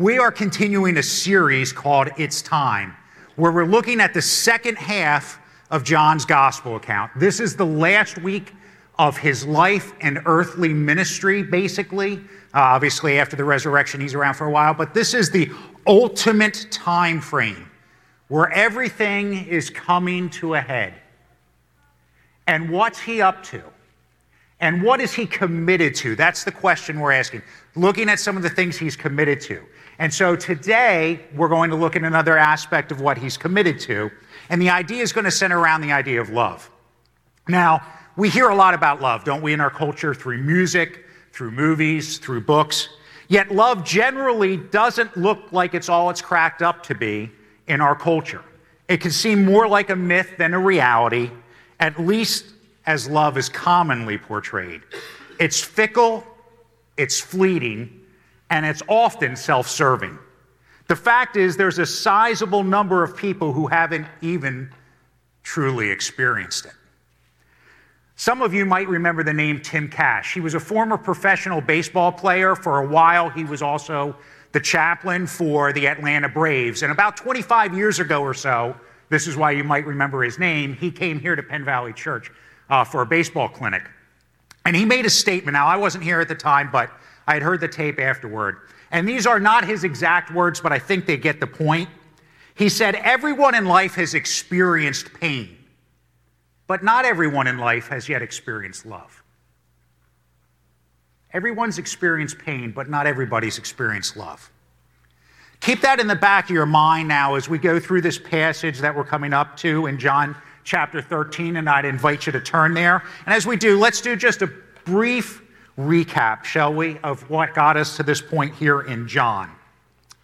We are continuing a series called It's Time, where we're looking at the second half of John's gospel account. This is the last week of his life and earthly ministry, basically. Obviously, after the resurrection, he's around for a while, but this is the ultimate time frame where everything is coming to a head. And what's he up to? And what is he committed to? That's the question we're asking, looking at some of the things he's committed to. And so today, we're going to look at another aspect of what he's committed to, and the idea is going to center around the idea of love. Now, we hear a lot about love, don't we, in our culture, through music, through movies, through books. Yet love generally doesn't look like it's all it's cracked up to be in our culture. It can seem more like a myth than a reality, at least as love is commonly portrayed. It's fickle, it's fleeting, and it's often self-serving. The fact is, there's a sizable number of people who haven't even truly experienced it. Some of you might remember the name Tim Cash. He was a former professional baseball player. For a while, he was also the chaplain for the Atlanta Braves. And about 25 years ago or so, this is why you might remember his name, he came here to Penn Valley Church for a baseball clinic. And he made a statement. Now, I wasn't here at the time, but I had heard the tape afterward. And these are not his exact words, but I think they get the point. He said, "Everyone in life has experienced pain, but not everyone in life has yet experienced love." Everyone's experienced pain, but not everybody's experienced love. Keep that in the back of your mind now as we go through this passage that we're coming up to in John chapter 13, and I'd invite you to turn there. And as we do, let's do just a brief recap, shall we, of what got us to this point here in John.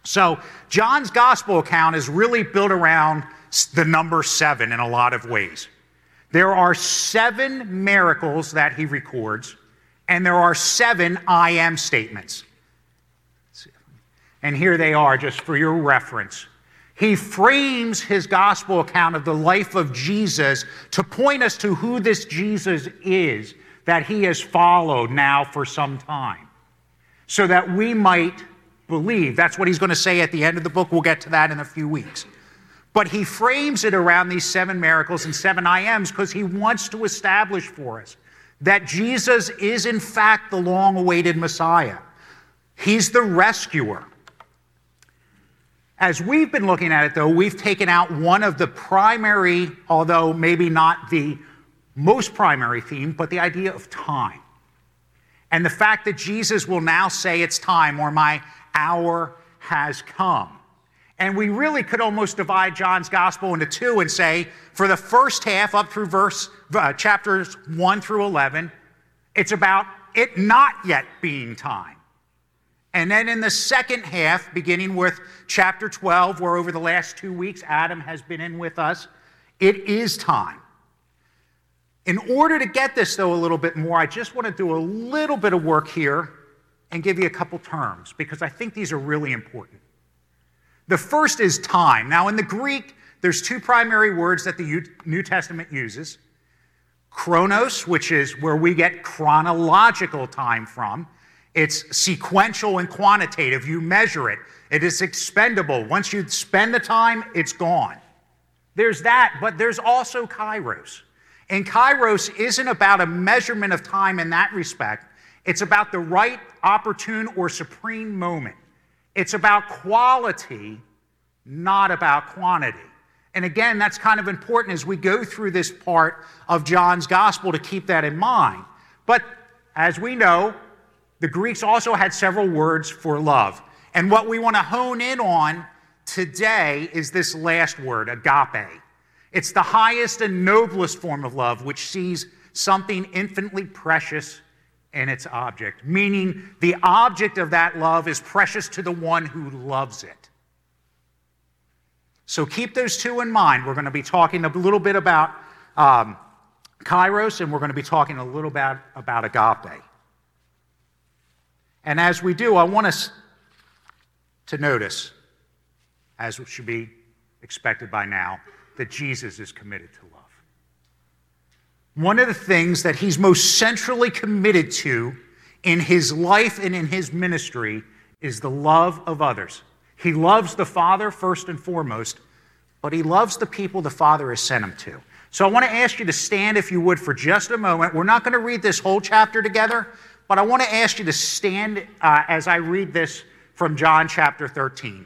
So John's gospel account is really built around the number 7 in a lot of ways. There are 7 miracles that he records, and there are 7 I am statements. And here they are, just for your reference. He frames his gospel account of the life of Jesus to point us to who this Jesus is that he has followed now for some time, so that we might believe. That's what he's going to say at the end of the book. We'll get to that in a few weeks. But he frames it around these 7 miracles and 7 I am's because he wants to establish for us that Jesus is in fact the long-awaited Messiah. He's the rescuer. As we've been looking at it, though, we've taken out one of the primary, although maybe not the most primary theme, but the idea of time. And the fact that Jesus will now say it's time, or my hour has come. And we really could almost divide John's gospel into two and say, for the first half up through chapters 1 through 11, it's about it not yet being time. And then in the second half, beginning with chapter 12, where over the last 2 weeks Adam has been in with us, it is time. In order to get this, though, a little bit more, I just want to do a little bit of work here and give you a couple terms, because I think these are really important. The first is time. Now, in the Greek, there's 2 primary words that the New Testament uses. Chronos, which is where we get chronological time from. It's sequential and quantitative. You measure it. It is expendable. Once you spend the time, it's gone. There's that, but there's also Kairos. And Kairos isn't about a measurement of time in that respect. It's about the right, opportune, or supreme moment. It's about quality, not about quantity. And again, that's kind of important as we go through this part of John's gospel to keep that in mind. But as we know, the Greeks also had several words for love. And what we want to hone in on today is this last word, agape. It's the highest and noblest form of love, which sees something infinitely precious in its object, meaning the object of that love is precious to the one who loves it. So keep those two in mind. We're going to be talking a little bit about Kairos, and we're going to be talking a little bit about agape. And as we do, I want us to notice, as should be expected by now, that Jesus is committed to love. One of the things that he's most centrally committed to in his life and in his ministry is the love of others. He loves the Father first and foremost, but he loves the people the Father has sent him to. So I want to ask you to stand, if you would, for just a moment. We're not going to read this whole chapter together, but I want to ask you to stand as I read this from John chapter 13.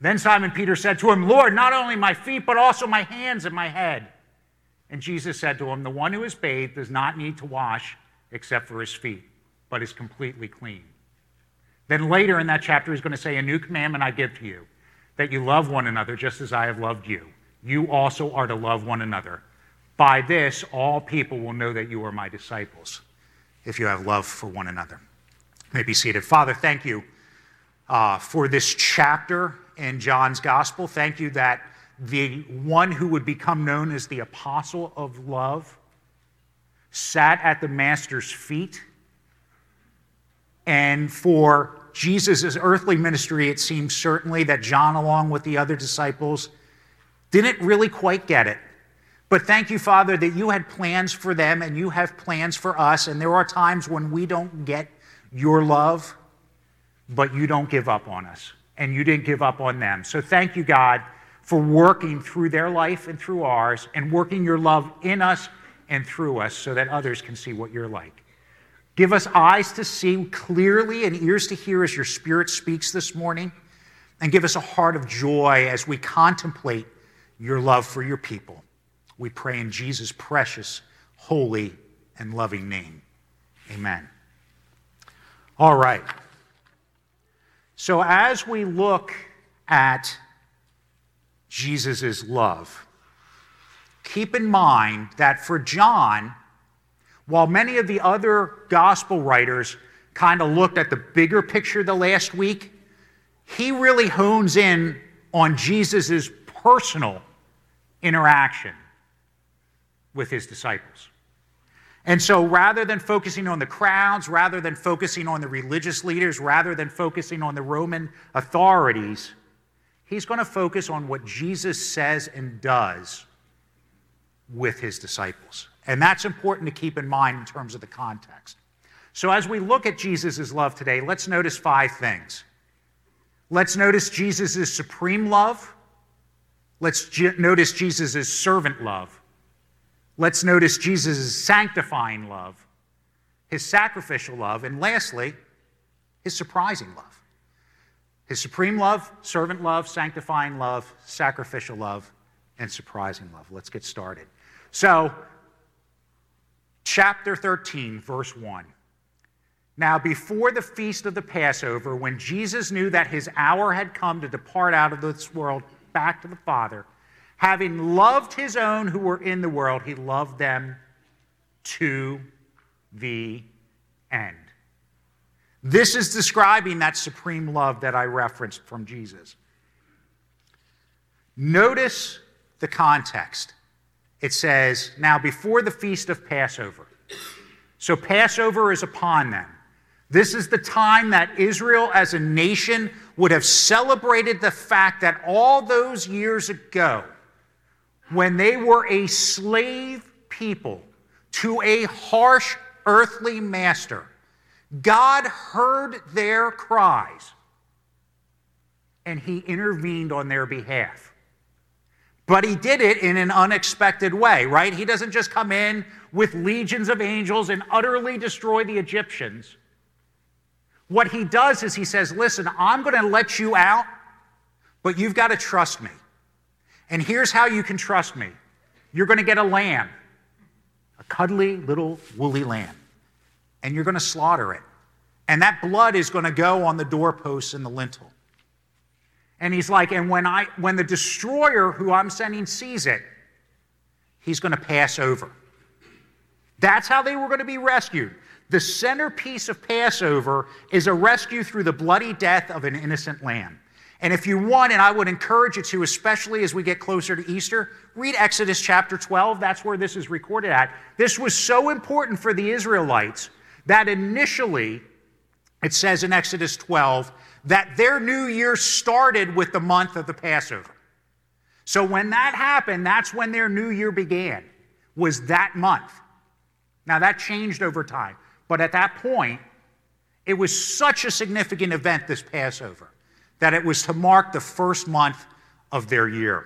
Then Simon Peter said to him, "Lord, not only my feet, but also my hands and my head." And Jesus said to him, "The one who is bathed does not need to wash except for his feet, but is completely clean." Then later in that chapter, he's going to say, "A new commandment I give to you, that you love one another just as I have loved you. You also are to love one another. By this, all people will know that you are my disciples, if you have love for one another." You may be seated. Father, thank you for this chapter in John's gospel. Thank you that the one who would become known as the apostle of love sat at the master's feet. And for Jesus' earthly ministry, it seems certainly that John, along with the other disciples, didn't really quite get it. But thank you, Father, that you had plans for them and you have plans for us. And there are times when we don't get your love, but you don't give up on us. And you didn't give up on them. So thank you, God, for working through their life and through ours and working your love in us and through us so that others can see what you're like. Give us eyes to see clearly and ears to hear as your Spirit speaks this morning. And give us a heart of joy as we contemplate your love for your people. We pray in Jesus' precious, holy, and loving name. Amen. All right. So as we look at Jesus' love, keep in mind that for John, while many of the other gospel writers kind of looked at the bigger picture the last week, he really hones in on Jesus' personal interaction with his disciples. And so rather than focusing on the crowds, rather than focusing on the religious leaders, rather than focusing on the Roman authorities, he's going to focus on what Jesus says and does with his disciples. And that's important to keep in mind in terms of the context. So as we look at Jesus' love today, let's notice five things. Let's notice Jesus' supreme love. Let's notice Jesus' servant love. Let's notice Jesus' sanctifying love, his sacrificial love, and lastly, his surprising love. His supreme love, servant love, sanctifying love, sacrificial love, and surprising love. Let's get started. So, Chapter 13, verse 1. Now, before the feast of the Passover, when Jesus knew that his hour had come to depart out of this world back to the Father, having loved his own who were in the world, he loved them to the end. This is describing that supreme love that I referenced from Jesus. Notice the context. It says, now before the feast of Passover. So Passover is upon them. This is the time that Israel as a nation would have celebrated the fact that all those years ago, when they were a slave people to a harsh earthly master, God heard their cries and he intervened on their behalf. But he did it in an unexpected way, right? He doesn't just come in with legions of angels and utterly destroy the Egyptians. What he does is he says, listen, I'm going to let you out, But you've got to trust me. And here's how you can trust me. You're going to get a lamb, a cuddly little woolly lamb, and you're going to slaughter it. And that blood is going to go on the doorposts and the lintel. And he's like, and when the destroyer who I'm sending sees it, he's going to pass over. That's how they were going to be rescued. The centerpiece of Passover is a rescue through the bloody death of an innocent lamb. And if you want, and I would encourage you to, especially as we get closer to Easter, read Exodus chapter 12. That's where this is recorded at. This was so important for the Israelites that initially, it says in Exodus 12, that their new year started with the month of the Passover. So when that happened, that's when their new year began, was that month. Now that changed over time, but at that point, it was such a significant event, this Passover, that it was to mark the first month of their year.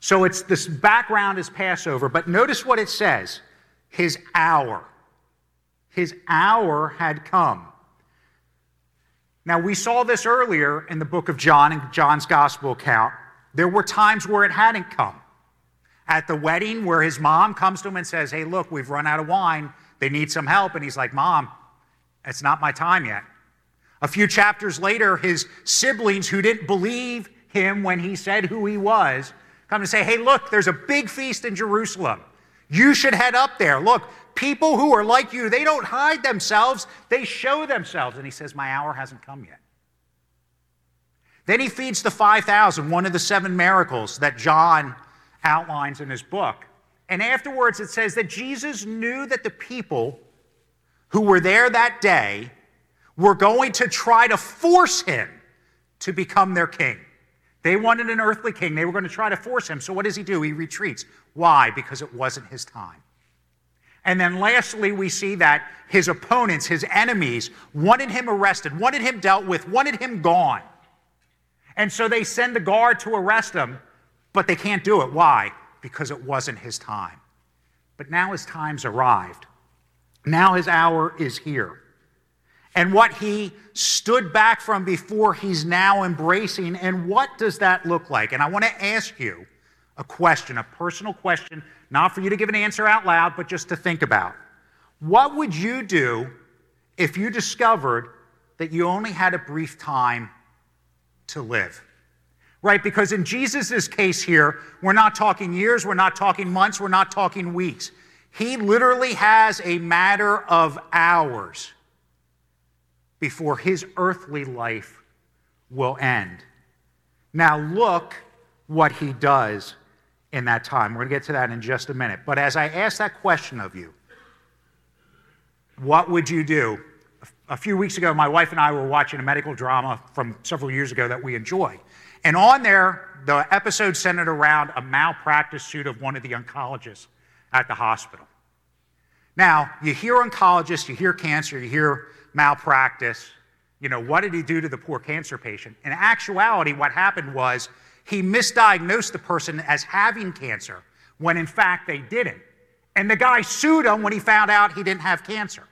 So it's this background is Passover, but notice what it says, his hour. His hour had come. Now, we saw this earlier in the book of John, in John's gospel account. There were times where it hadn't come. At the wedding where his mom comes to him and says, hey, look, we've run out of wine. They need some help. And he's like, Mom, it's not my time yet. A few chapters later, his siblings who didn't believe him when he said who he was come and say, hey, look, there's a big feast in Jerusalem. You should head up there. Look, people who are like you, they don't hide themselves. They show themselves. And he says, my hour hasn't come yet. Then he feeds the 5,000, one of the seven miracles that John outlines in his book. And afterwards, it says that Jesus knew that the people who were there that day were going to try to force him to become their king. They wanted an earthly king. They were going to try to force him. So what does he do? He retreats. Why? Because it wasn't his time. And then lastly, we see that his opponents, his enemies, wanted him arrested, wanted him dealt with, wanted him gone. And so they send the guard to arrest him, but they can't do it. Why? Because it wasn't his time. But now his time's arrived. Now his hour is here. And what he stood back from before, he's now embracing. And what does that look like? And I want to ask you a question, a personal question, not for you to give an answer out loud, but just to think about. What would you do if you discovered that you only had a brief time to live? Right? Because in Jesus' case here, we're not talking years, we're not talking months, we're not talking weeks. He literally has a matter of hours before his earthly life will end. Now look what he does in that time. We're going to get to that in just a minute. But as I ask that question of you, what would you do? A few weeks ago, my wife and I were watching a medical drama from several years ago that we enjoy. And on there, the episode centered around a malpractice suit of one of the oncologists at the hospital. Now, you hear oncologists, you hear cancer, you hear malpractice. You know, what did he do to the poor cancer patient? In actuality, what happened was he misdiagnosed the person as having cancer when, in fact, they didn't. And the guy sued him when he found out he didn't have cancer,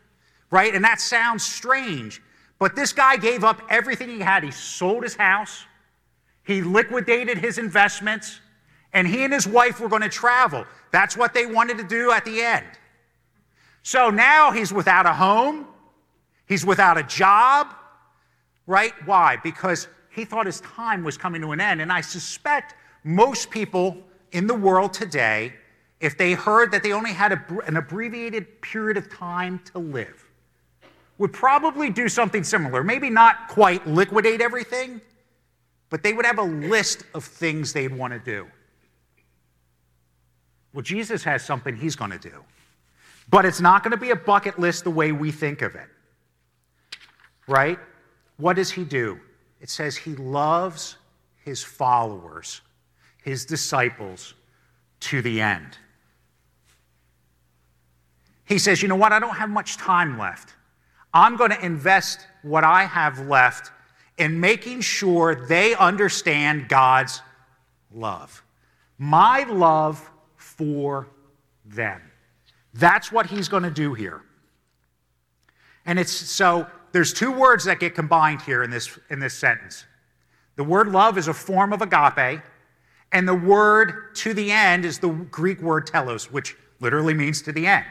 right? And that sounds strange, but this guy gave up everything he had. He sold his house. He liquidated his investments. And he and his wife were going to travel. That's what they wanted to do at the end. So now he's without a home. He's without a job, right? Why? Because he thought his time was coming to an end. And I suspect most people in the world today, if they heard that they only had an abbreviated period of time to live, would probably do something similar. Maybe not quite liquidate everything, but they would have a list of things they'd want to do. Well, Jesus has something he's going to do, but it's not going to be a bucket list the way we think of it. Right? What does he do? It says he loves his followers, his disciples, to the end. He says, you know what? I don't have much time left. I'm going to invest what I have left in making sure they understand God's love. My love for them. That's what he's going to do here. And it's so... There's two words that get combined here in this sentence. The word love is a form of agape, and the word to the end is the Greek word telos, which literally means to the end.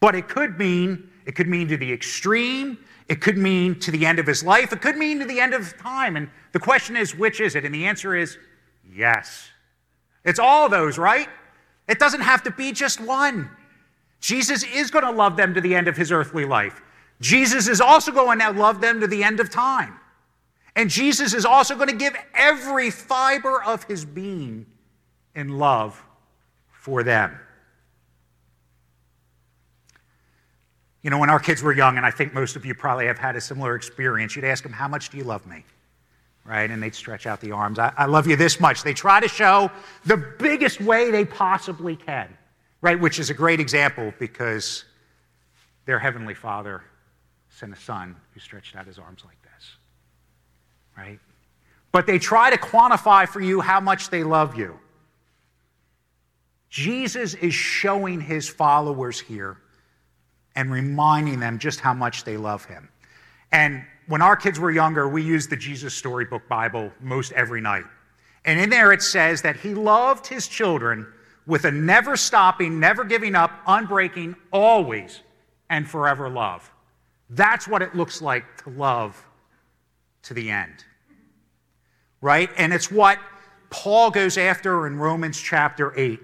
But it could mean to the extreme, it could mean to the end of his life, it could mean to the end of time. And the question is, which is it? And the answer is yes. It's all those, right? It doesn't have to be just one. Jesus is going to love them to the end of his earthly life. Jesus is also going to love them to the end of time. And Jesus is also going to give every fiber of his being in love for them. You know, when our kids were young, and I think most of you probably have had a similar experience, you'd ask them, how much do you love me? Right? And they'd stretch out the arms. I love you this much. They try to show the biggest way they possibly can, right? Which is a great example because their Heavenly Father sent a son who stretched out his arms like this, right? But they try to quantify for you how much they love you. Jesus is showing his followers here and reminding them just how much they love him. And when our kids were younger, we used the Jesus Storybook Bible most every night. And in there it says that he loved his children with a never-stopping, never-giving-up, unbreaking, always and forever love. That's what it looks like to love to the end, right? And it's what Paul goes after in Romans chapter 8,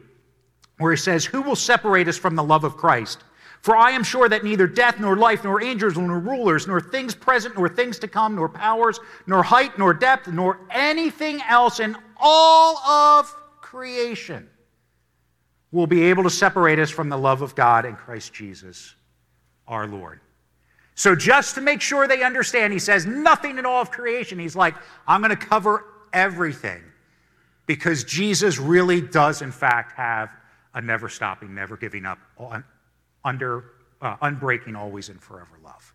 where he says, "Who will separate us from the love of Christ? For I am sure that neither death, nor life, nor angels, nor rulers, nor things present, nor things to come, nor powers, nor height, nor depth, nor anything else in all of creation will be able to separate us from the love of God in Christ Jesus, our Lord." So just to make sure they understand, he says nothing in all of creation. He's like, I'm going to cover everything because Jesus really does, in fact, have a never-stopping, never-giving-up unbreaking, always and forever love.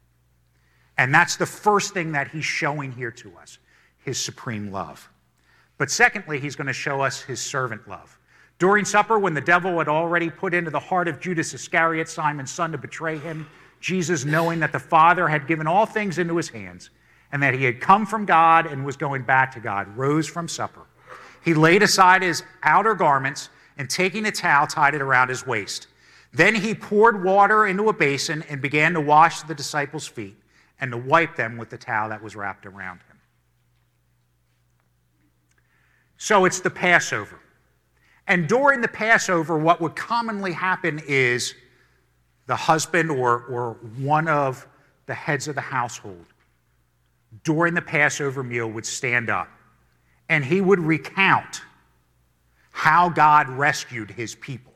And that's the first thing that he's showing here to us, his supreme love. But secondly, he's going to show us his servant love. During supper, when the devil had already put into the heart of Judas Iscariot, Simon's son, to betray him, Jesus, knowing that the Father had given all things into his hands and that he had come from God and was going back to God, rose from supper. He laid aside his outer garments and taking a towel, tied it around his waist. Then he poured water into a basin and began to wash the disciples' feet and to wipe them with the towel that was wrapped around him. So it's the Passover. And during the Passover, what would commonly happen is the husband or one of the heads of the household during the Passover meal would stand up and he would recount how God rescued his people.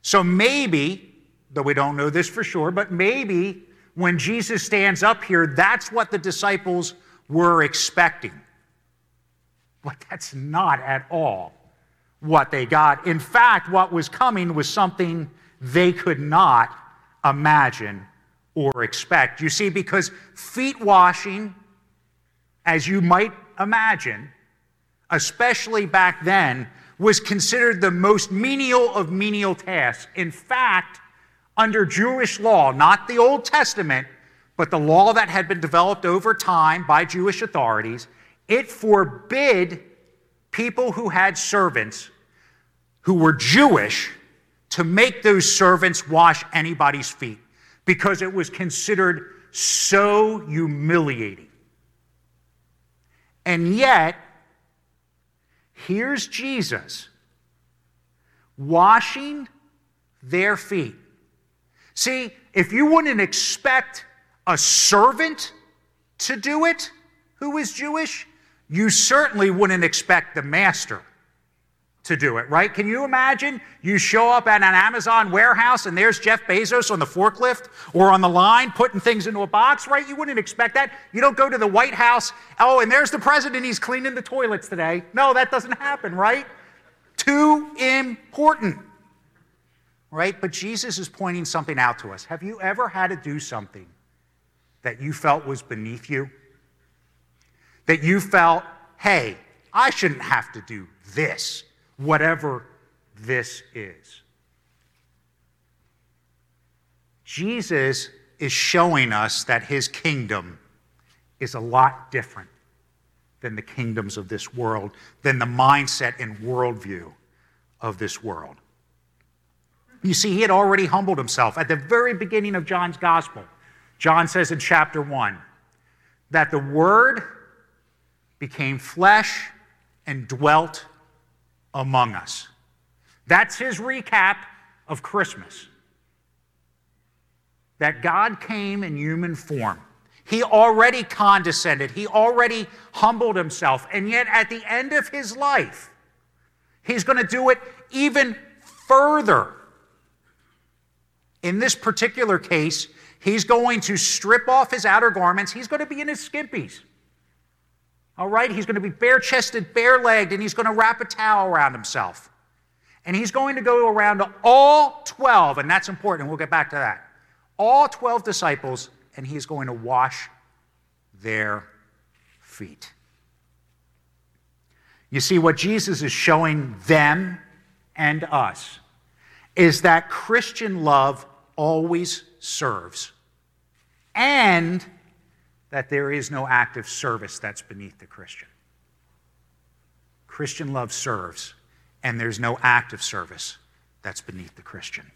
So maybe, though we don't know this for sure, but maybe when Jesus stands up here, that's what the disciples were expecting. But that's not at all what they got. In fact, what was coming was something they could not imagine or expect. You see, because feet washing, as you might imagine, especially back then, was considered the most menial of menial tasks. In fact, under Jewish law, not the Old Testament, but the law that had been developed over time by Jewish authorities, it forbid people who had servants who were Jewish to make those servants wash anybody's feet because it was considered so humiliating. And yet, here's Jesus washing their feet. See, if you wouldn't expect a servant to do it who is Jewish, you certainly wouldn't expect the master to do it, right? Can you imagine you show up at an Amazon warehouse and there's Jeff Bezos on the forklift or on the line putting things into a box, right? You wouldn't expect that. You don't go to the White House, oh, and there's the president, he's cleaning the toilets today. No, that doesn't happen, right? Too important, right? But Jesus is pointing something out to us. Have you ever had to do something that you felt was beneath you? That you felt, hey, I shouldn't have to do this, whatever this is. Jesus is showing us that his kingdom is a lot different than the kingdoms of this world, than the mindset and worldview of this world. You see, he had already humbled himself at the very beginning of John's gospel. John says in chapter 1 that the Word became flesh and dwelt among us. That's his recap of Christmas. That God came in human form. He already condescended. He already humbled himself. And yet at the end of his life, he's going to do it even further. In this particular case, he's going to strip off his outer garments. He's going to be in his skimpies. All right? He's going to be bare-chested, bare-legged, and he's going to wrap a towel around himself. And he's going to go around to all 12, and that's important, we'll get back to that, all 12 disciples, and he's going to wash their feet. You see, what Jesus is showing them and us is that Christian love always serves, and that there is no act of service that's beneath the Christian. Christian love serves, and there's no act of service that's beneath the Christian.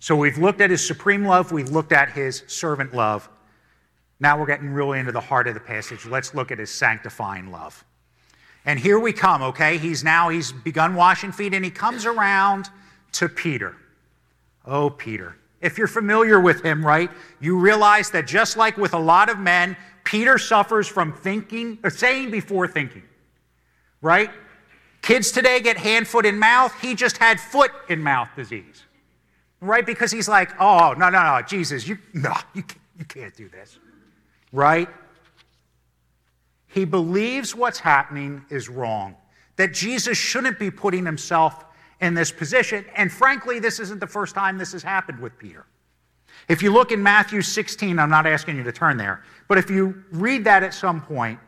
So we've looked at his supreme love, we've looked at his servant love. Now we're getting really into the heart of the passage. Let's look at his sanctifying love. And here we come, okay? He's begun washing feet, and he comes around to Peter. Oh, Peter. If you're familiar with him, right, you realize that just like with a lot of men, Peter suffers from thinking, or saying before thinking, right? Kids today get hand, foot, and mouth. He just had foot and mouth disease, right? Because he's like, oh, no, Jesus, you can't do this, right? He believes what's happening is wrong, that Jesus shouldn't be putting himself in this position, and frankly, this isn't the first time this has happened with Peter. If you look in Matthew 16, I'm not asking you to turn there, but if you read that at some point,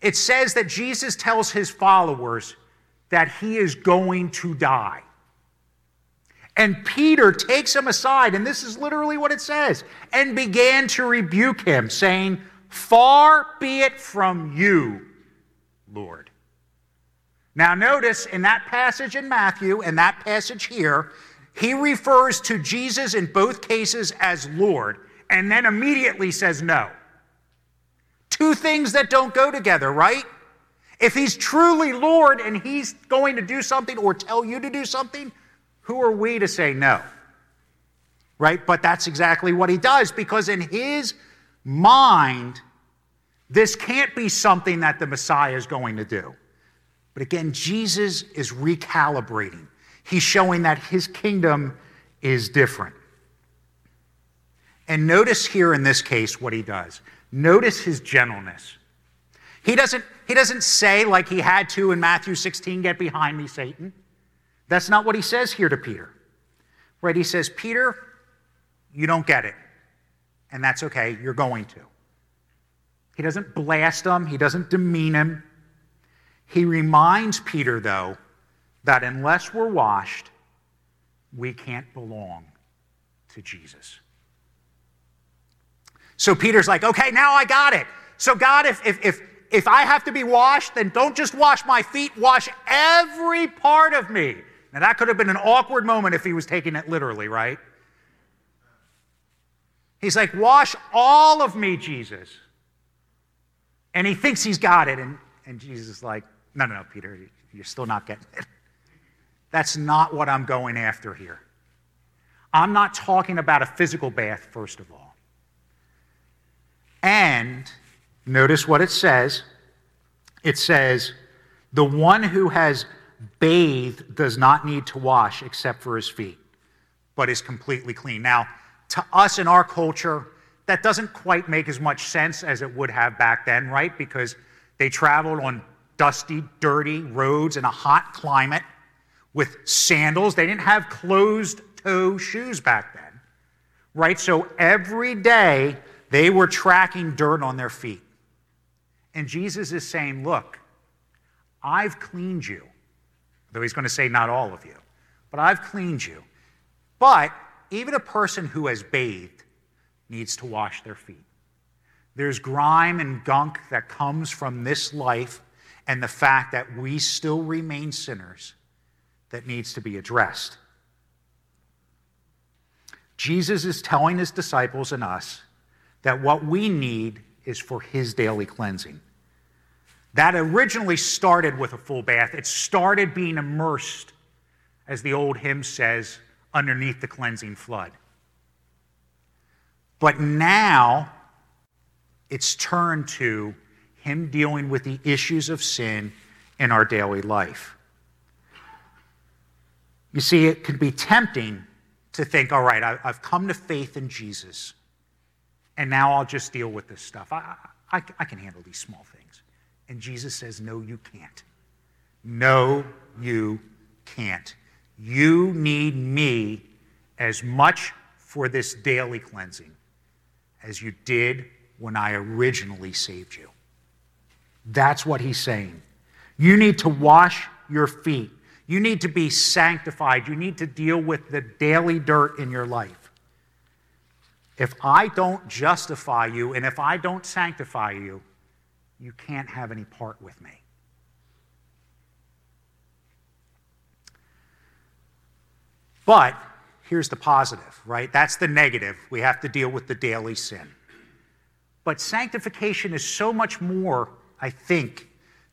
it says that Jesus tells his followers that he is going to die. And Peter takes him aside, and this is literally what it says, and began to rebuke him, saying, "Far be it from you, Lord." Now notice, in that passage in Matthew and that passage here, he refers to Jesus in both cases as Lord, and then immediately says no. Two things that don't go together, right? If he's truly Lord and he's going to do something or tell you to do something, who are we to say no? Right? But that's exactly what he does, because in his mind, this can't be something that the Messiah is going to do. But again, Jesus is recalibrating. He's showing that his kingdom is different. And notice here in this case what he does. Notice his gentleness. He doesn't say, like he had to in Matthew 16, "Get behind me, Satan." That's not what he says here to Peter. Right? He says, "Peter, you don't get it. And that's okay, you're going to." He doesn't blast him. He doesn't demean him. He reminds Peter, though, that unless we're washed, we can't belong to Jesus. So Peter's like, okay, now I got it. So God, if I have to be washed, then don't just wash my feet, wash every part of me. Now that could have been an awkward moment if he was taking it literally, right? He's like, wash all of me, Jesus. And he thinks he's got it, and Jesus is like, no, Peter, you're still not getting it. That's not what I'm going after here. I'm not talking about a physical bath, first of all. And notice what it says. It says, the one who has bathed does not need to wash except for his feet, but is completely clean. Now, to us in our culture, that doesn't quite make as much sense as it would have back then, right? Because they traveled on dusty, dirty roads in a hot climate with sandals. They didn't have closed-toe shoes back then, right? So every day they were tracking dirt on their feet. And Jesus is saying, look, I've cleaned you. Though he's going to say not all of you, but I've cleaned you. But even a person who has bathed needs to wash their feet. There's grime and gunk that comes from this life and the fact that we still remain sinners that needs to be addressed. Jesus is telling his disciples and us that what we need is for his daily cleansing. That originally started with a full bath. It started being immersed, as the old hymn says, underneath the cleansing flood. But now it's turned to him dealing with the issues of sin in our daily life. You see, it could be tempting to think, all right, I've come to faith in Jesus, and now I'll just deal with this stuff. I can handle these small things. And Jesus says, no, you can't. No, you can't. You need me as much for this daily cleansing as you did when I originally saved you. That's what he's saying. You need to wash your feet. You need to be sanctified. You need to deal with the daily dirt in your life. If I don't justify you and if I don't sanctify you, you can't have any part with me. But here's the positive, right? That's the negative. We have to deal with the daily sin. But sanctification is so much more, I think,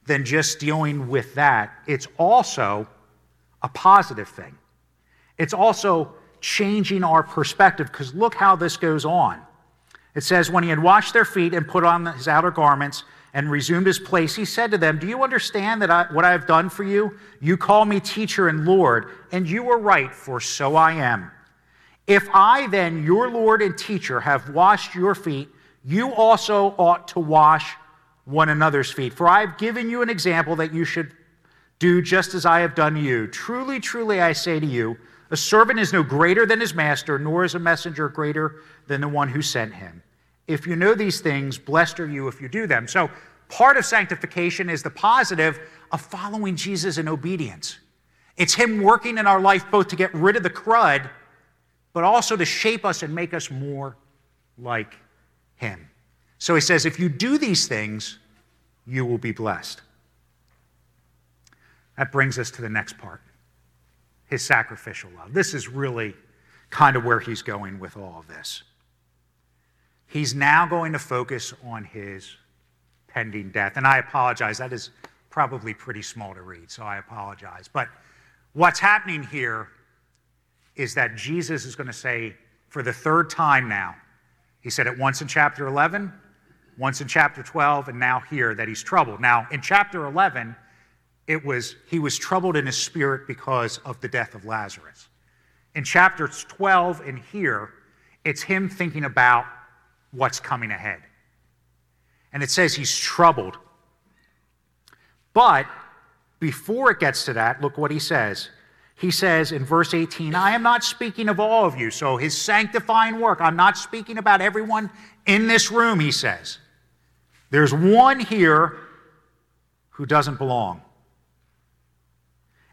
than just dealing with that. It's also a positive thing. It's also changing our perspective, because look how this goes on. It says, when he had washed their feet and put on his outer garments and resumed his place, he said to them, do you understand that what I have done for you? You call me teacher and Lord, and you were right, for so I am. If I then, your Lord and teacher, have washed your feet, you also ought to wash one another's feet. For I have given you an example that you should do just as I have done you. Truly, truly, I say to you, a servant is no greater than his master, nor is a messenger greater than the one who sent him. If you know these things, blessed are you if you do them. So part of sanctification is the positive of following Jesus in obedience. It's him working in our life both to get rid of the crud, but also to shape us and make us more like him. So he says, if you do these things, you will be blessed. That brings us to the next part, his sacrificial love. This is really kind of where he's going with all of this. He's now going to focus on his pending death. And I apologize, that is probably pretty small to read, so I apologize. But what's happening here is that Jesus is going to say, for the third time now, he said it once in chapter 11, once in chapter 12, and now here that he's troubled. Now, in chapter 11, he was troubled in his spirit because of the death of Lazarus. In chapter 12 and here, it's him thinking about what's coming ahead. And it says he's troubled. But before it gets to that, look what he says. He says in verse 18, I am not speaking of all of you. So his sanctifying work, I'm not speaking about everyone in this room, he says. There's one here who doesn't belong.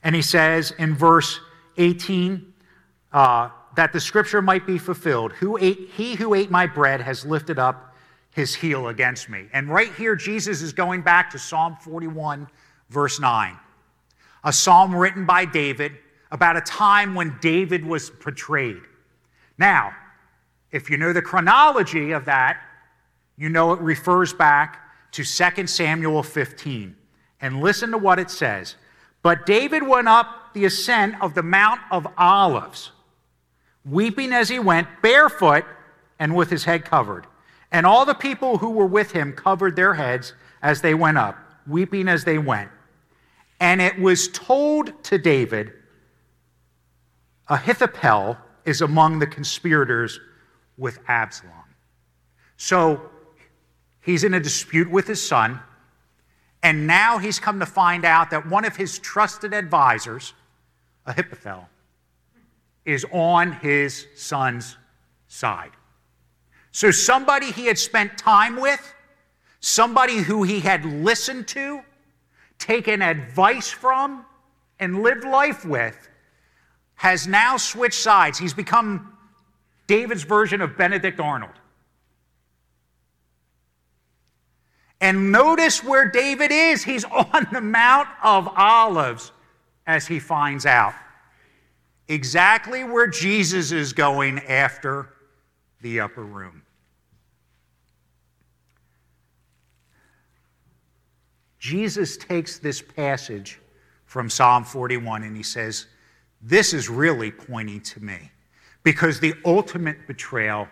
And he says in verse 18, that the scripture might be fulfilled. He who ate my bread has lifted up his heel against me. And right here, Jesus is going back to Psalm 41, verse 9. A psalm written by David, about a time when David was betrayed. Now, if you know the chronology of that, you know it refers back to 2 Samuel 15. And listen to what it says. But David went up the ascent of the Mount of Olives, weeping as he went, barefoot and with his head covered. And all the people who were with him covered their heads as they went up, weeping as they went. And it was told to David, Ahithophel is among the conspirators with Absalom. So he's in a dispute with his son, and now he's come to find out that one of his trusted advisors, Ahithophel, is on his son's side. So somebody he had spent time with, somebody who he had listened to, taken advice from, and lived life with, has now switched sides. He's become David's version of Benedict Arnold. And notice where David is. He's on the Mount of Olives as he finds out. Exactly where Jesus is going after the upper room. Jesus takes this passage from Psalm 41 and he says, this is really pointing to me because the ultimate betrayal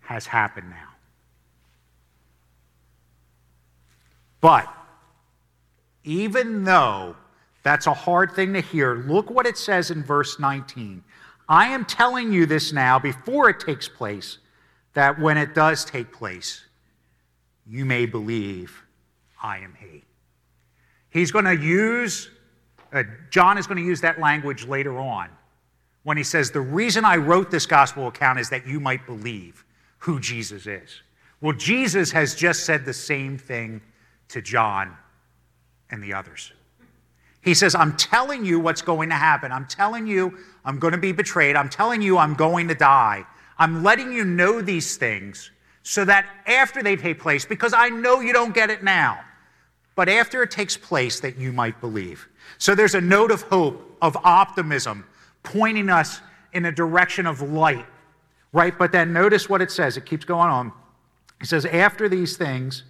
has happened now. But even though that's a hard thing to hear, look what it says in verse 19. I am telling you this now before it takes place, that when it does take place, you may believe I am he. He's going to use, John is going to use that language later on when he says, the reason I wrote this gospel account is that you might believe who Jesus is. Well, Jesus has just said the same thing to John and the others. He says, I'm telling you what's going to happen. I'm telling you I'm going to be betrayed. I'm telling you I'm going to die. I'm letting you know these things so that after they take place, because I know you don't get it now, but after it takes place that you might believe. So there's a note of hope, of optimism, pointing us in a direction of light, right? But then notice what it says. It keeps going on. It says, after these things,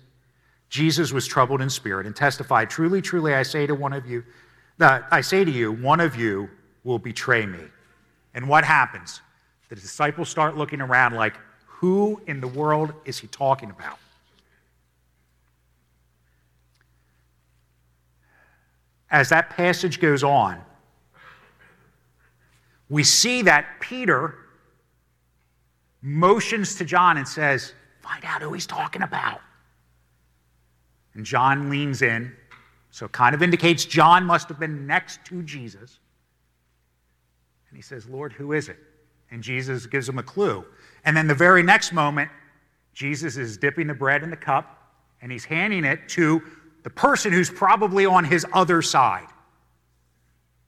Jesus was troubled in spirit and testified, truly, truly, I say to you, one of you will betray me. And what happens? The disciples start looking around like, who in the world is he talking about? As that passage goes on, we see that Peter motions to John and says, find out who he's talking about. And John leans in, so it kind of indicates John must have been next to Jesus. And he says, Lord, who is it? And Jesus gives him a clue. And then the very next moment, Jesus is dipping the bread in the cup, and he's handing it to the person who's probably on his other side,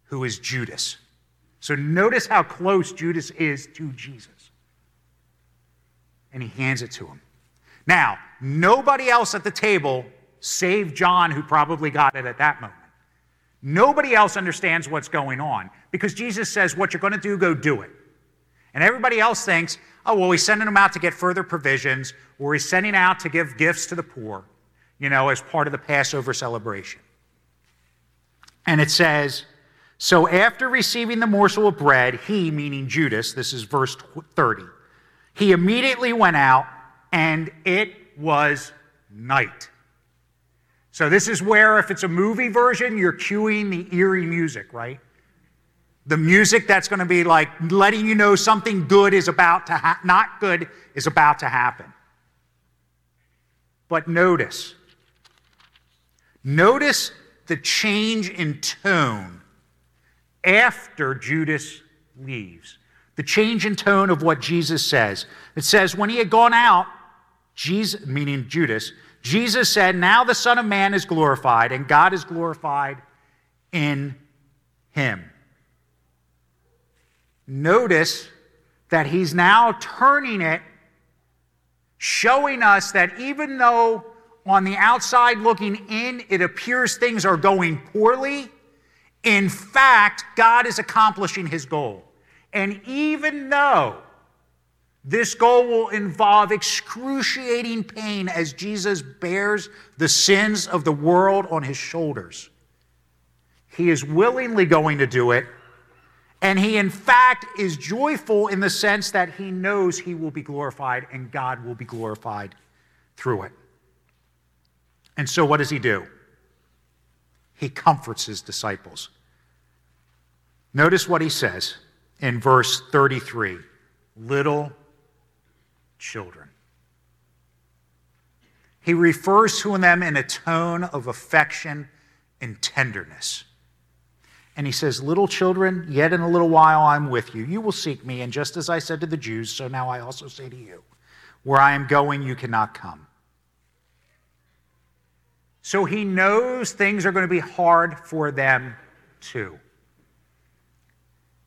who is Judas. So notice how close Judas is to Jesus. And he hands it to him. Now, nobody else at the table, save John, who probably got it at that moment. Nobody else understands what's going on, because Jesus says, what you're going to do, go do it. And everybody else thinks, oh, well, he's sending them out to get further provisions, or he's sending out to give gifts to the poor, you know, as part of the Passover celebration. And it says, so after receiving the morsel of bread, he, meaning Judas, this is verse 30, he immediately went out, and it was night. So this is where, if it's a movie version, you're cueing the eerie music, right? The music that's going to be like letting you know something good is about to happen. But notice the change in tone after Judas leaves. The change in tone of what Jesus says. It says, when he had gone out, Jesus, meaning Judas, Jesus said, now the Son of Man is glorified, and God is glorified in him. Notice that he's now turning it, showing us that even though on the outside looking in, it appears things are going poorly, in fact, God is accomplishing his goal. And even though this goal will involve excruciating pain as Jesus bears the sins of the world on his shoulders, he is willingly going to do it. And he, in fact, is joyful in the sense that he knows he will be glorified and God will be glorified through it. And so what does he do? He comforts his disciples. Notice what he says in verse 33. Little children. He refers to them in a tone of affection and tenderness. And he says, little children, yet in a little while I'm with you. You will seek me, and just as I said to the Jews, so now I also say to you, where I am going, you cannot come. So he knows things are going to be hard for them too.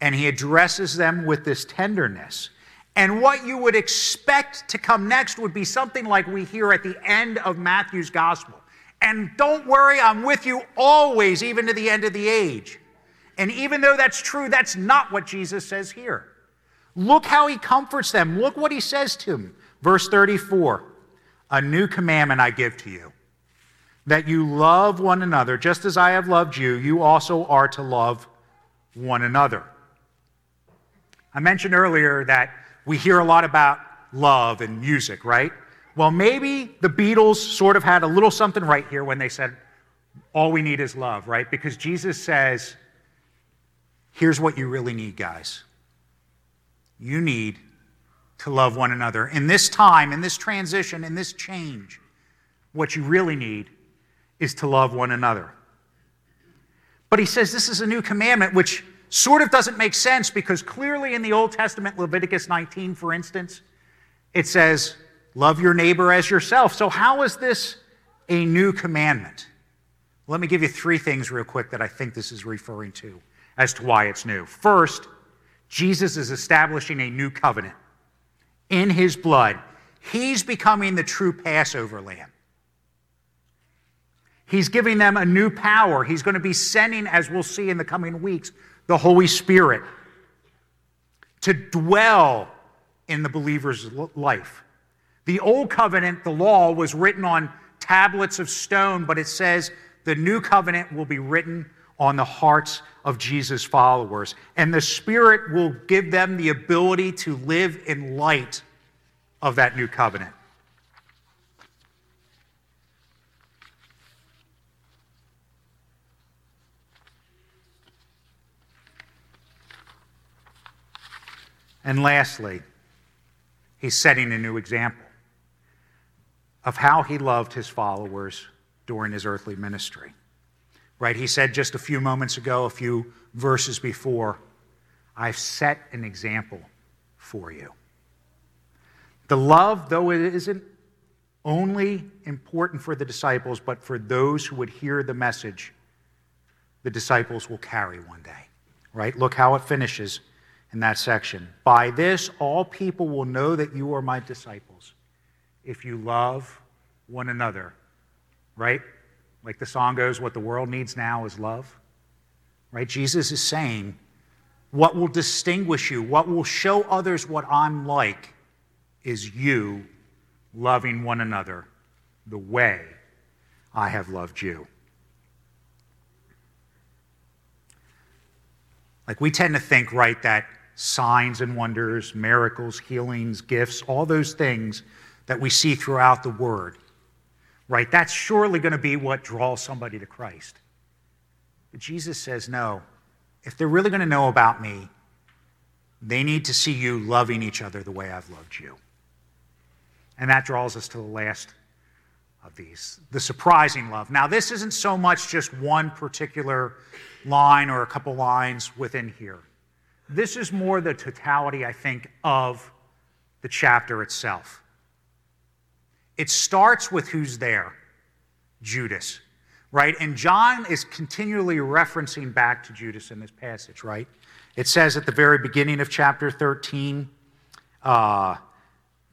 And he addresses them with this tenderness. And what you would expect to come next would be something like we hear at the end of Matthew's gospel. And don't worry, I'm with you always, even to the end of the age. And even though that's true, that's not what Jesus says here. Look how he comforts them. Look what he says to them. Verse 34, a new commandment I give to you, that you love one another. Just as I have loved you, you also are to love one another. I mentioned earlier that we hear a lot about love and music, right? Well, maybe the Beatles sort of had a little something right here when they said, all we need is love, right? Because Jesus says, here's what you really need, guys. You need to love one another. In this time, in this transition, in this change, what you really need is to love one another. But he says this is a new commandment, which sort of doesn't make sense because clearly in the Old Testament, Leviticus 19, for instance, it says, love your neighbor as yourself. So how is this a new commandment? Let me give you three things real quick that I think this is referring to as to why it's new. First, Jesus is establishing a new covenant in his blood. He's becoming the true Passover lamb. He's giving them a new power. He's going to be sending, as we'll see in the coming weeks, the Holy Spirit to dwell in the believer's life. The old covenant, the law, was written on tablets of stone, but it says the new covenant will be written on the hearts of Jesus' followers. And the Spirit will give them the ability to live in light of that new covenant. And lastly, he's setting a new example of how he loved his followers during his earthly ministry. Right? He said just a few moments ago, a few verses before, I've set an example for you. The love, though it isn't only important for the disciples, but for those who would hear the message, the disciples will carry one day. Right? Look how it finishes. In that section, by this all people will know that you are my disciples, if you love one another, right? Like the song goes, what the world needs now is love, right? Jesus is saying, what will distinguish you, what will show others what I'm like, is you loving one another the way I have loved you. Like we tend to think, right, that signs and wonders, miracles, healings, gifts, all those things that we see throughout the Word, right? That's surely going to be what draws somebody to Christ. But Jesus says, no, if they're really going to know about me, they need to see you loving each other the way I've loved you. And that draws us to the last of these, the surprising love. Now, this isn't so much just one particular line or a couple lines within here. This is more the totality, I think, of the chapter itself. It starts with who's there, Judas, right? And John is continually referencing back to Judas in this passage, right? It says at the very beginning of chapter 13,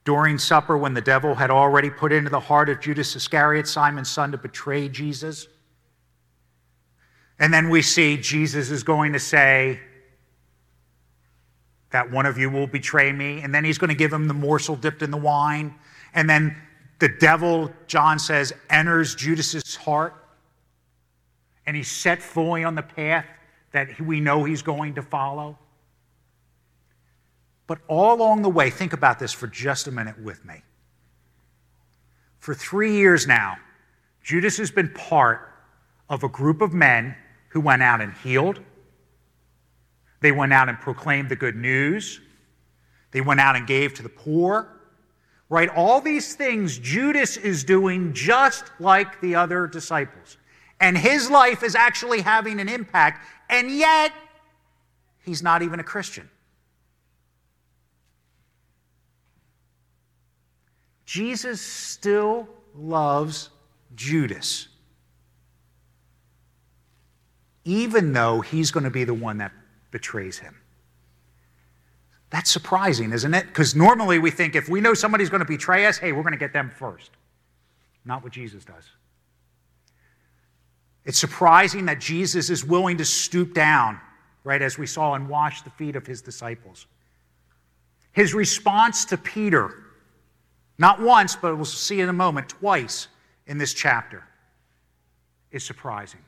during supper when the devil had already put into the heart of Judas Iscariot, Simon's son, to betray Jesus. And then we see Jesus is going to say that one of you will betray me. And then he's going to give him the morsel dipped in the wine. And then the devil, John says, enters Judas's heart. And he's set fully on the path that we know he's going to follow. But all along the way, think about this for just a minute with me. For 3 years now, Judas has been part of a group of men who went out and healed. They went out and proclaimed the good news. They went out and gave to the poor. Right? All these things Judas is doing just like the other disciples. And his life is actually having an impact, and yet he's not even a Christian. Jesus still loves Judas, even though he's going to be the one that betrays him. That's surprising, isn't it? Because normally we think if we know somebody's going to betray us, hey, we're going to get them first. Not what Jesus does. It's surprising that Jesus is willing to stoop down, right, as we saw, and wash the feet of his disciples. His response to Peter, not once, but we'll see in a moment, twice in this chapter, is surprising.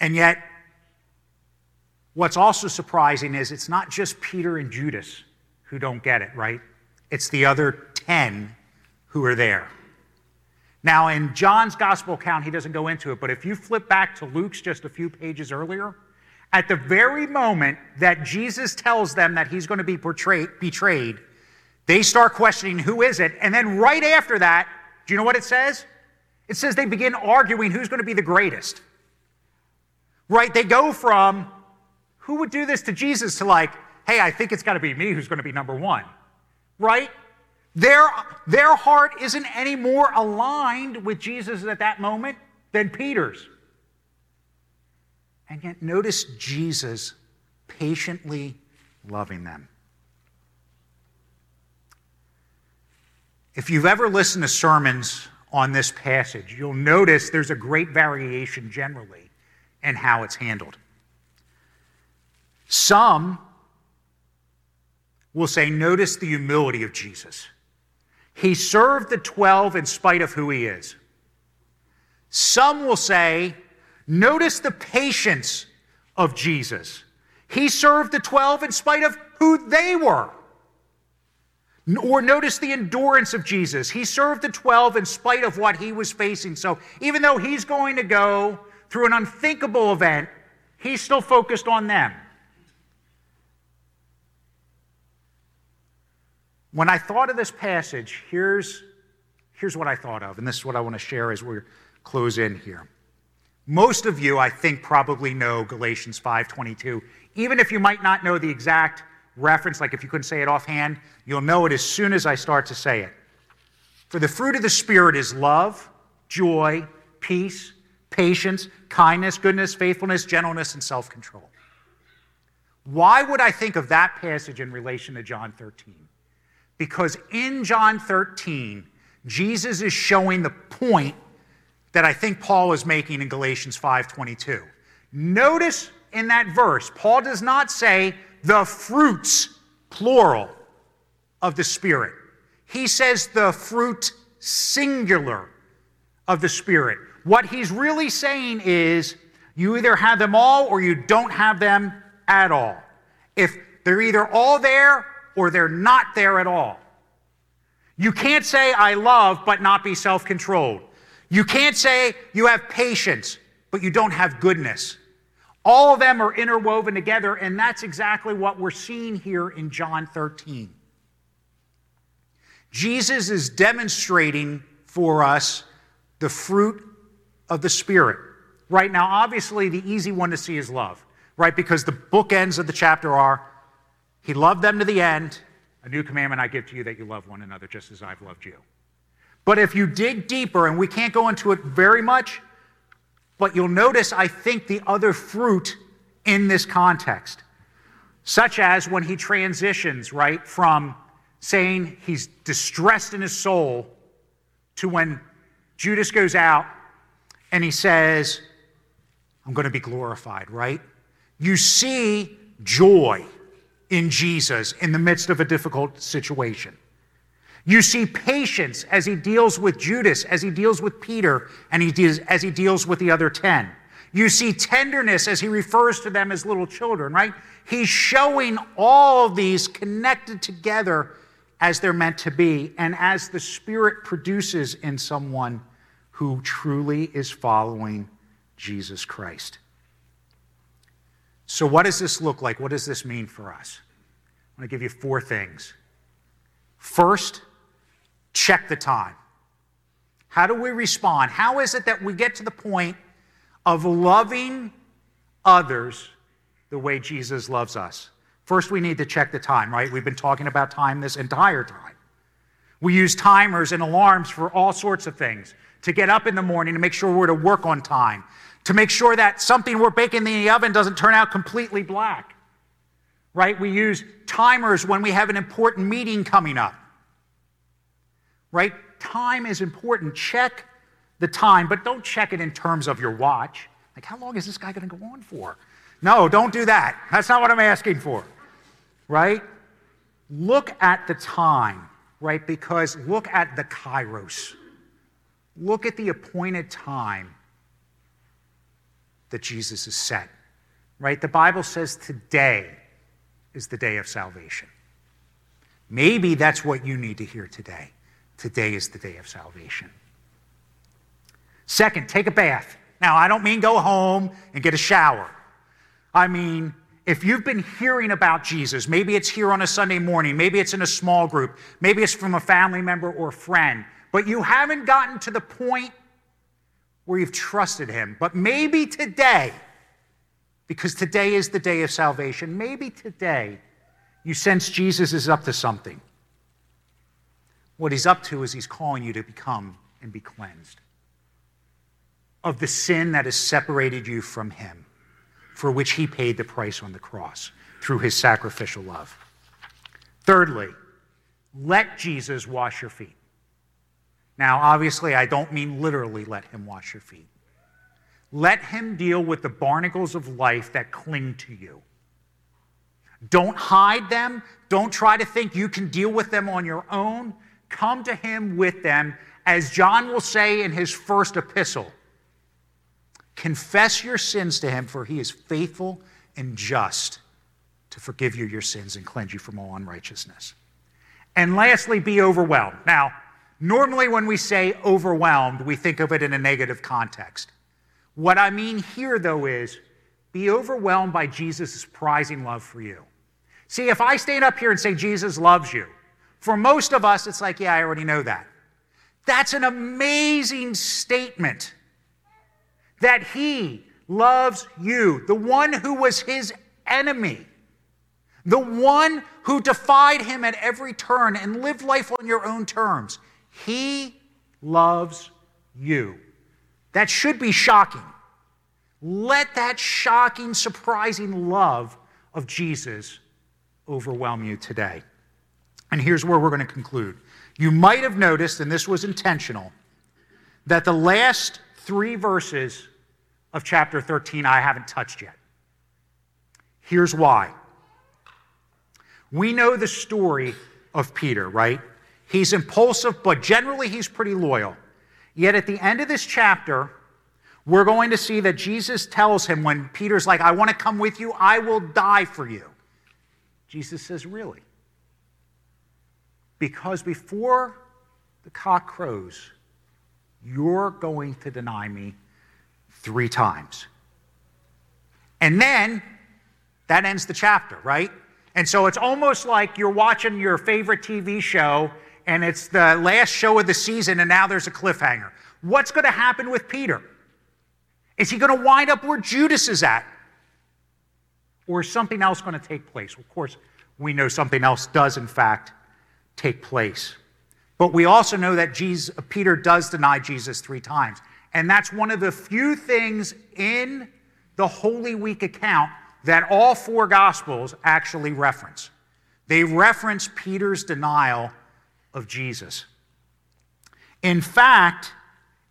And yet, what's also surprising is it's not just Peter and Judas who don't get it, right? It's the other 10 who are there. Now, in John's gospel account, he doesn't go into it, but if you flip back to Luke's just a few pages earlier, at the very moment that Jesus tells them that he's going to be betrayed, they start questioning who is it, and then right after that, do you know what it says? It says they begin arguing who's going to be the greatest. Right? They go from who would do this to Jesus to like, hey, I think it's got to be me who's going to be number one, right? Their heart isn't any more aligned with Jesus at that moment than Peter's. And yet notice Jesus patiently loving them. If you've ever listened to sermons on this passage, you'll notice there's a great variation generally in how it's handled. Some will say, notice the humility of Jesus. He served the 12 in spite of who he is. Some will say, notice the patience of Jesus. He served the 12 in spite of who they were. Or notice the endurance of Jesus. He served the 12 in spite of what he was facing. So even though he's going to go through an unthinkable event, he's still focused on them. When I thought of this passage, here's what I thought of, and this is what I want to share as we close in here. Most of you, I think, probably know Galatians 5:22. Even if you might not know the exact reference, like if you couldn't say it offhand, you'll know it as soon as I start to say it. For the fruit of the Spirit is love, joy, peace, patience, kindness, goodness, faithfulness, gentleness, and self-control. Why would I think of that passage in relation to John 13? Because in John 13, Jesus is showing the point that I think Paul is making in Galatians 5:22. Notice in that verse, Paul does not say the fruits, plural, of the Spirit. He says the fruit, singular, of the Spirit. What he's really saying is you either have them all or you don't have them at all. If they're either all there or they're not there at all. You can't say I love but not be self-controlled. You can't say you have patience but you don't have goodness. All of them are interwoven together, and that's exactly what we're seeing here in John 13. Jesus is demonstrating for us the fruit of the Spirit. Right now, obviously, the easy one to see is love, right? Because the bookends of the chapter are, he loved them to the end, a new commandment I give to you that you love one another just as I've loved you. But if you dig deeper, and we can't go into it very much, but you'll notice, I think, the other fruit in this context, such as when he transitions, right, from saying he's distressed in his soul to when Judas goes out and he says, I'm going to be glorified, right? You see joy in Jesus in the midst of a difficult situation. You see patience as he deals with Judas, as he deals with Peter, and as he deals with the other 10. You see tenderness as he refers to them as little children, right? He's showing all of these connected together as they're meant to be, and as the Spirit produces in someone who truly is following Jesus Christ. So what does this look like? What does this mean for us? I'm going to give you four things. First, check the time. How do we respond? How is it that we get to the point of loving others the way Jesus loves us? First, we need to check the time, right? We've been talking about time this entire time. We use timers and alarms for all sorts of things, to get up in the morning, to make sure we're to work on time, to make sure that something we're baking in the oven doesn't turn out completely black, right? We use timers when we have an important meeting coming up, right? Time is important. Check the time, but don't check it in terms of your watch. Like, how long is this guy going to go on for? No, don't do that. That's not what I'm asking for, right? Look at the time, right? Because look at the Kairos. Look at the appointed time that Jesus has set, right? The Bible says today is the day of salvation. Maybe that's what you need to hear today. Today is the day of salvation. Second, take a bath. Now, I don't mean go home and get a shower. I mean, if you've been hearing about Jesus, maybe it's here on a Sunday morning, maybe it's in a small group, maybe it's from a family member or a friend, but you haven't gotten to the point where you've trusted him. But maybe today, because today is the day of salvation, maybe today you sense Jesus is up to something. What he's up to is he's calling you to become and be cleansed of the sin that has separated you from him, for which he paid the price on the cross through his sacrificial love. Thirdly, let Jesus wash your feet. Now, obviously, I don't mean literally let him wash your feet. Let him deal with the barnacles of life that cling to you. Don't hide them. Don't try to think you can deal with them on your own. Come to him with them, as John will say in his first epistle. Confess your sins to him, for he is faithful and just to forgive you your sins and cleanse you from all unrighteousness. And lastly, be overwhelmed. Now, normally when we say overwhelmed, we think of it in a negative context. What I mean here, though, is be overwhelmed by Jesus' surprising love for you. See, if I stand up here and say Jesus loves you, for most of us, it's like, yeah, I already know that. That's an amazing statement. That he loves you, the one who was his enemy, the one who defied him at every turn and lived life on your own terms. He loves you. That should be shocking. Let that shocking, surprising love of Jesus overwhelm you today. And here's where we're going to conclude. You might have noticed, and this was intentional, that the last 3 verses of chapter 13 I haven't touched yet. Here's why. We know the story of Peter, right? He's impulsive, but generally he's pretty loyal. Yet at the end of this chapter, we're going to see that Jesus tells him when Peter's like, I want to come with you, I will die for you. Jesus says, really? Because before the cock crows, you're going to deny me 3 times. And then that ends the chapter, right? And so it's almost like you're watching your favorite TV show and it's the last show of the season and now there's a cliffhanger. What's going to happen with Peter? Is he going to wind up where Judas is at? Or is something else going to take place? Of course, we know something else does, in fact, take place. But we also know that Peter does deny Jesus 3 times. And that's one of the few things in the Holy Week account that all 4 Gospels actually reference. They reference Peter's denial of Jesus. In fact,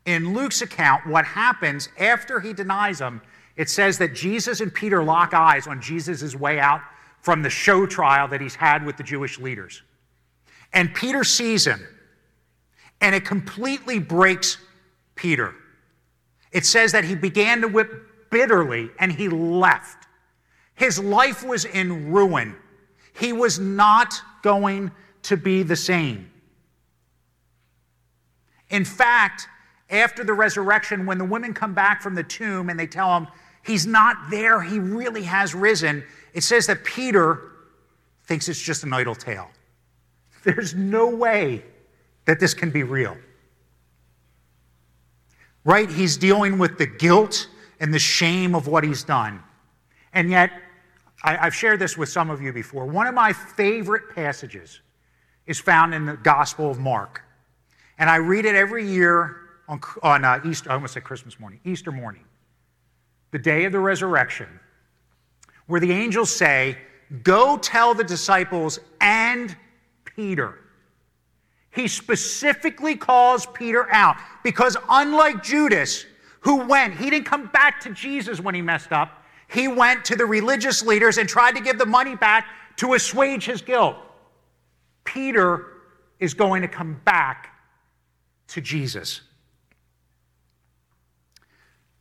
in Luke's account, what happens after he denies him, it says that Jesus and Peter lock eyes on Jesus' way out from the show trial that he's had with the Jewish leaders. And Peter sees him. And it completely breaks Peter. It says that he began to weep bitterly and he left. His life was in ruin. He was not going to be the same. In fact, after the resurrection, when the women come back from the tomb and they tell him, he's not there, he really has risen, it says that Peter thinks it's just an idle tale. There's no way that this can be real. Right? He's dealing with the guilt and the shame of what he's done. And yet, I've shared this with some of you before. One of my favorite passages is found in the Gospel of Mark. And I read it every year on Easter, I almost said Christmas morning, Easter morning, the day of the resurrection, where the angels say, go tell the disciples and Peter. He specifically calls Peter out because unlike Judas, who went, he didn't come back to Jesus when he messed up. He went to the religious leaders and tried to give the money back to assuage his guilt. Peter is going to come back to Jesus.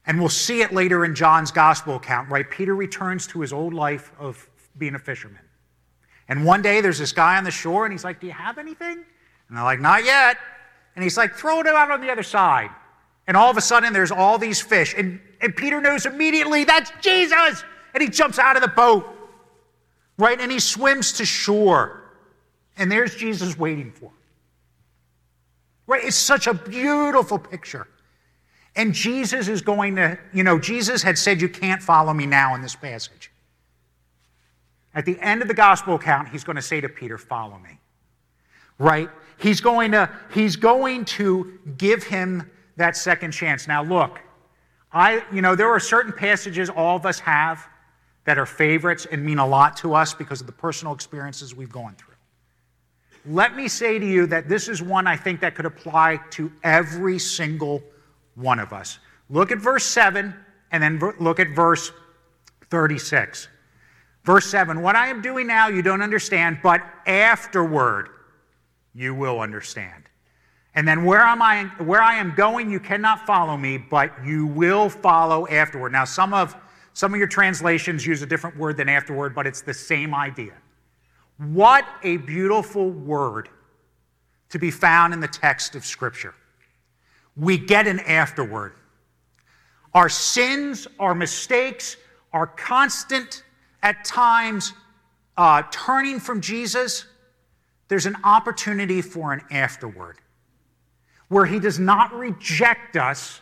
And we'll see it later in John's gospel account, right? Peter returns to his old life of being a fisherman. And one day there's this guy on the shore and he's like, do you have anything? And they're like, not yet. And he's like, throw it out on the other side. And all of a sudden there's all these fish. And Peter knows immediately, that's Jesus. And he jumps out of the boat, right? And he swims to shore. And there's Jesus waiting for him. Right? It's such a beautiful picture. And Jesus is going to, Jesus had said, you can't follow me now in this passage. At the end of the gospel account, he's going to say to Peter, follow me. Right? He's going to give him that second chance. Now look, there are certain passages all of us have that are favorites and mean a lot to us because of the personal experiences we've gone through. Let me say to you that this is one I think that could apply to every single one of us. Look at verse 7 and then look at verse 36. Verse 7, what I am doing now you don't understand, but afterward you will understand. And then where I am going you cannot follow me, but you will follow afterward. Now some of your translations use a different word than afterward, but it's the same idea. What a beautiful word to be found in the text of Scripture. We get an afterword. Our sins, our mistakes, our constant, at times, turning from Jesus, there's an opportunity for an afterword where he does not reject us,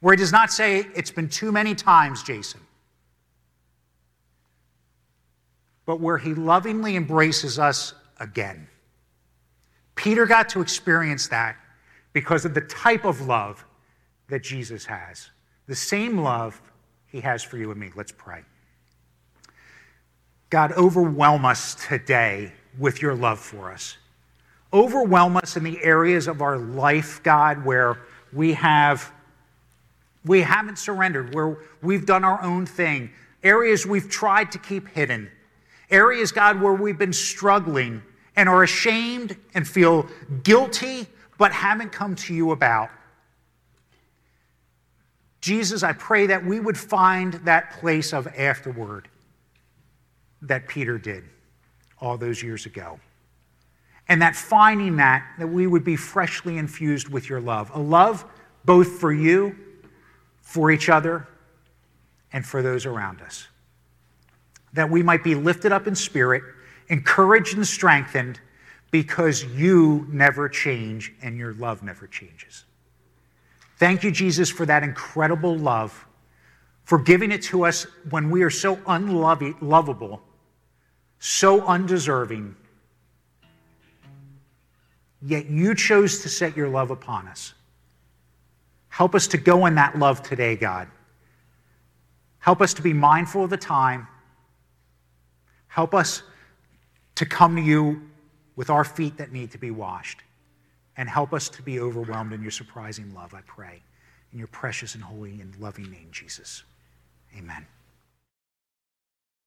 where he does not say, it's been too many times, Jason, but where he lovingly embraces us again. Peter got to experience that because of the type of love that Jesus has. The same love he has for you and me. Let's pray. God, overwhelm us today with your love for us. Overwhelm us in the areas of our life, God, where we haven't surrendered, where we've done our own thing, areas we've tried to keep hidden, areas, God, where we've been struggling and are ashamed and feel guilty, but haven't come to you about. Jesus, I pray that we would find that place of afterward that Peter did all those years ago. And that finding that we would be freshly infused with your love, a love both for you, for each other, and for those around us. That we might be lifted up in spirit, encouraged and strengthened, because you never change and your love never changes. Thank you, Jesus, for that incredible love, for giving it to us when we are so unlovable, so undeserving, yet you chose to set your love upon us. Help us to go in that love today, God. Help us to be mindful of the time. Help us to come to you with our feet that need to be washed. And help us to be overwhelmed in your surprising love, I pray. In your precious and holy and loving name, Jesus. Amen.